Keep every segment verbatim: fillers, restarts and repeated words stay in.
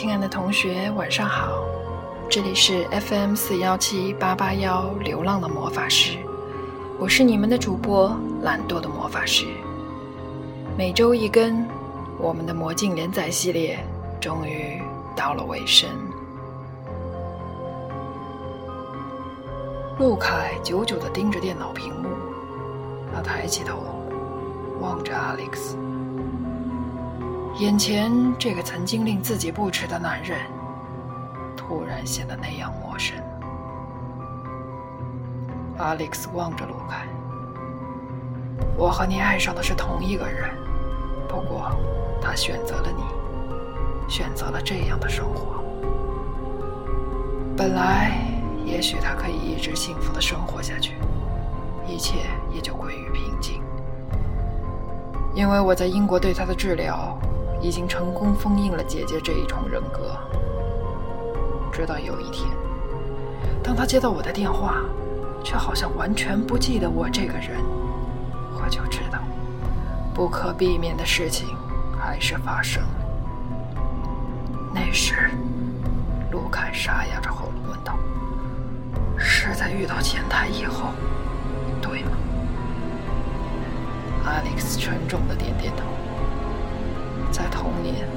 亲爱的同学，晚上好，这里是 F M 四幺七八八幺流浪的魔法师，我是你们的主播懒惰的魔法师。每周一根，我们的魔镜连载系列终于到了尾声。陆凯久久地盯着电脑屏幕，他抬起头望着 Alex， 眼前这个曾经令自己不齿的男人突然显得那样陌生。 Alex 望着陆凯，我和你爱上的是同一个人，不过他选择了你，选择了这样的生活。本来也许他可以一直幸福地生活下去，一切也就归于平静，因为我在英国对他的治疗已经成功封印了姐姐这一重人格。直到有一天，当他接到我的电话，却好像完全不记得我这个人，我就知道不可避免的事情还是发生了。那时卢凯沙哑着喉咙问道，是在遇到前台以后，对吗？ Alex 沉重地点点头，在童年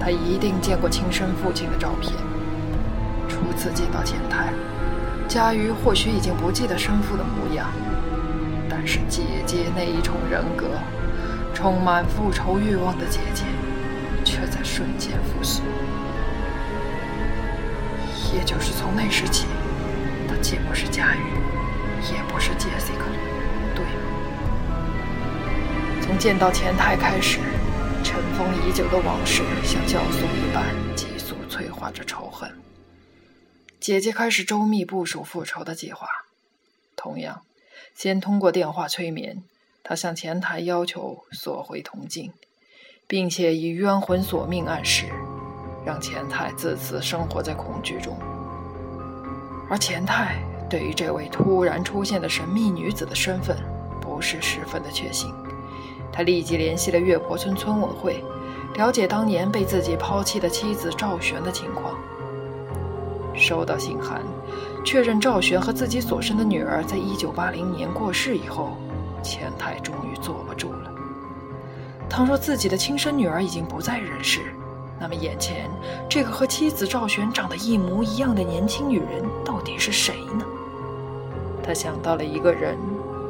他一定见过亲生父亲的照片。初次见到前台，佳瑜或许已经不记得生父的模样，但是姐姐那一重人格充满复仇欲望的姐姐却在瞬间复苏。也就是从那时起，他既不是佳瑜，也不是杰西卡，对吗？从见到前台开始，尘封已久的往事像酵素一般急速催化着仇恨。姐姐开始周密部署复仇的计划，同样先通过电话催眠，她向前台要求索回铜镜，并且以冤魂索命暗示，让前台自此生活在恐惧中。而前太对于这位突然出现的神秘女子的身份不是十分的确信，他立即联系了月婆村村委会，了解当年被自己抛弃的妻子赵璇的情况。收到信函，确认赵璇和自己所生的女儿在一九八零年过世以后，前太终于坐不住了。倘若自己的亲生女儿已经不在人世，那么眼前这个和妻子赵璇长得一模一样的年轻女人到底是谁呢？他想到了一个人，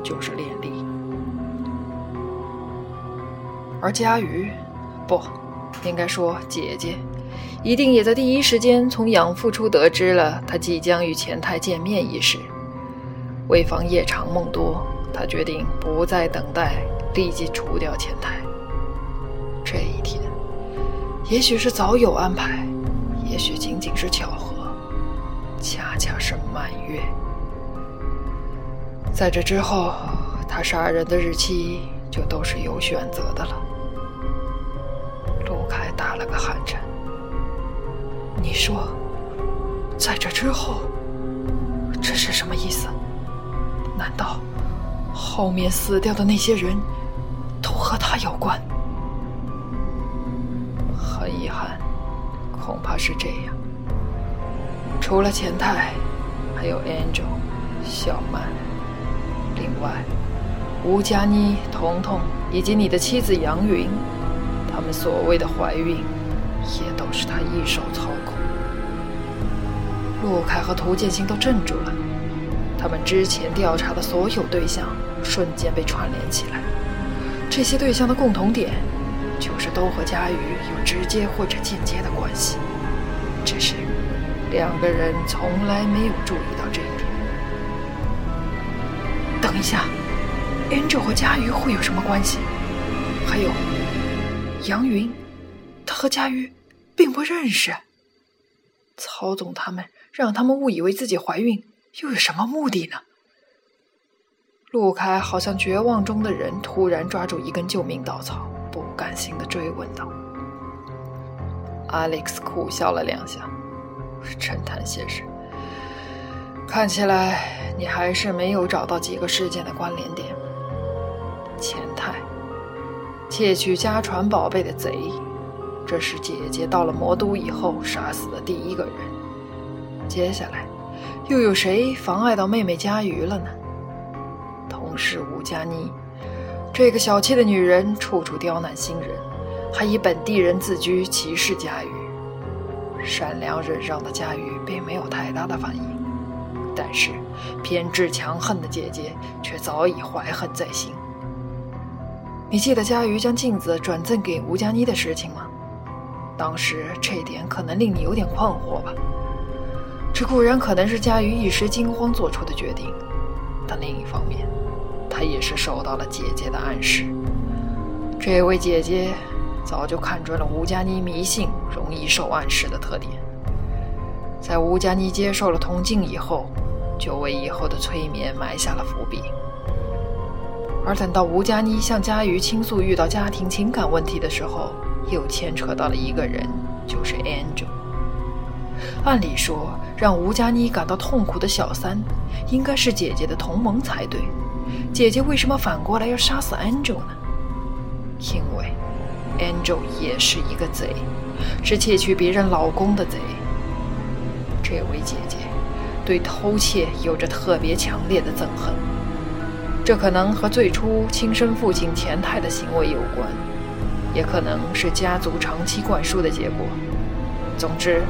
就是练丽。而佳瑜，不应该说姐姐，一定也在第一时间从养父处得知了她即将与前太见面一事。为防夜长梦多，他决定不再等待，立即除掉前太。这一天也许是早有安排，也许仅仅是巧合，恰恰是满月。在这之后，他杀人的日期就都是有选择的了。陆凯打了个寒颤，你说在这之后，这是什么意思？难道后面死掉的那些人都和他有关？很遗憾，恐怕是这样。除了前太，还有 Angel、小曼，另外吴佳妮、彤彤以及你的妻子杨云，他们所谓的怀孕也都是他一手操控。陆凯和涂建新都镇住了，他们之前调查的所有对象瞬间被串联起来。这些对象的共同点就是都和佳瑜有直接或者间接的关系，只是两个人从来没有注意到这一点。等一下， Angel 和佳瑜会有什么关系？还有杨云，他和佳瑜并不认识。曹总他们让他们误以为自己怀孕，又有什么目的呢？陆凯好像绝望中的人突然抓住一根救命稻草，不甘心地追问道。 Alex 苦笑了两下，侦探先生，看起来你还是没有找到几个事件的关联点。前太，窃取家传宝贝的贼，这是姐姐到了魔都以后杀死的第一个人。接下来又有谁妨碍到妹妹佳瑜了呢？同是吴佳妮，这个小气的女人处处刁难新人，还以本地人自居，歧视佳瑜。善良忍让的佳瑜并没有太大的反应，但是偏执强横的姐姐却早已怀恨在心。你记得佳瑜将镜子转赠给吴佳妮的事情吗？当时这点可能令你有点困惑吧。这固然可能是佳瑜一时惊慌做出的决定，但另一方面，她也是受到了姐姐的暗示。这位姐姐早就看准了吴佳妮迷信、容易受暗示的特点。在吴佳妮接受了铜镜以后，就为以后的催眠埋下了伏笔。而等到吴佳妮向佳瑜倾诉遇到家庭情感问题的时候，又牵扯到了一个人，就是 Angel。 按理说让吴佳妮感到痛苦的小三应该是姐姐的同盟才对，姐姐为什么反过来要杀死 Angel 呢？因为 Angel 也是一个贼，是窃取别人老公的贼。这位姐姐对偷窃有着特别强烈的憎恨，这可能和最初亲生父亲钱泰的行为有关，也可能是家族长期灌输的结果。总之，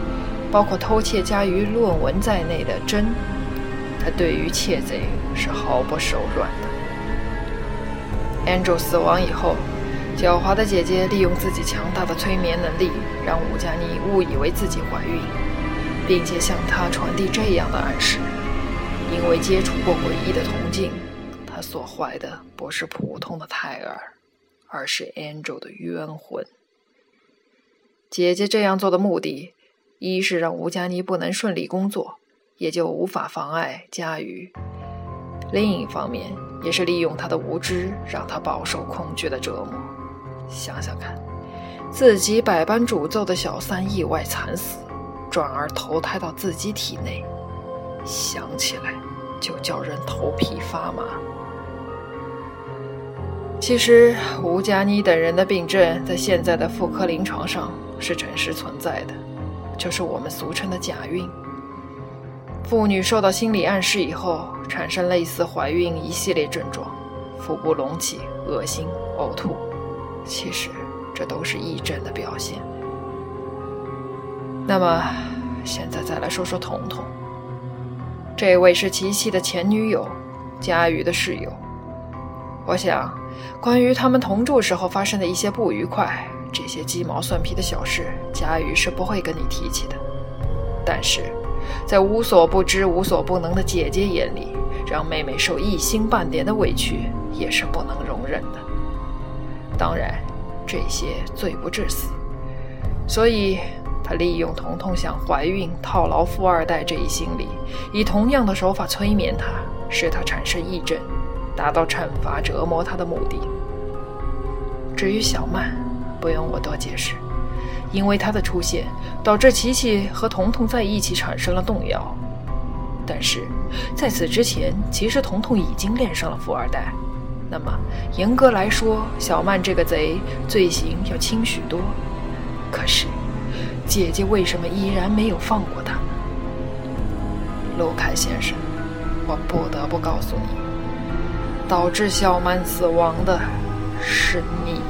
包括偷窃佳瑜论文在内的真，他对于窃贼是毫不手软的。 Angel 死亡以后，狡猾的姐姐利用自己强大的催眠能力，让吴佳妮误以为自己怀孕，并且向她传递这样的暗示：因为接触过诡异的铜镜，她所怀的不是普通的胎儿，而是 Angel 的冤魂。姐姐这样做的目的，一是让吴佳妮不能顺利工作，也就无法妨碍佳瑜；另一方面，也是利用她的无知，让她饱受恐惧的折磨。想想看，自己百般诅咒的小三意外惨死，转而投胎到自己体内，想起来就叫人头皮发麻。其实吴佳妮等人的病症在现在的妇科临床上是真实存在的，就是我们俗称的假孕。妇女受到心理暗示以后，产生类似怀孕一系列症状，腹部隆起、恶心、呕吐，其实这都是癔症的表现。那么现在再来说说彤彤，这位是琪琪的前女友，佳瑜的室友。我想关于他们同住时候发生的一些不愉快，这些鸡毛蒜皮的小事，佳瑜是不会跟你提起的。但是在无所不知无所不能的姐姐眼里，让妹妹受一星半点的委屈也是不能容忍的。当然这些罪不至死，所以她利用彤彤想怀孕套牢富二代这一心理，以同样的手法催眠她，使她产生癔症，达到惩罚折磨她的目的。至于小曼不用我多解释，因为她的出现导致琪琪和彤彤在一起产生了动摇。但是在此之前，其实彤彤已经恋上了富二代，那么严格来说，小曼这个贼罪行要轻许多。可是姐姐为什么依然没有放过她呢？陆凯先生，我不得不告诉你，导致小曼死亡的是你。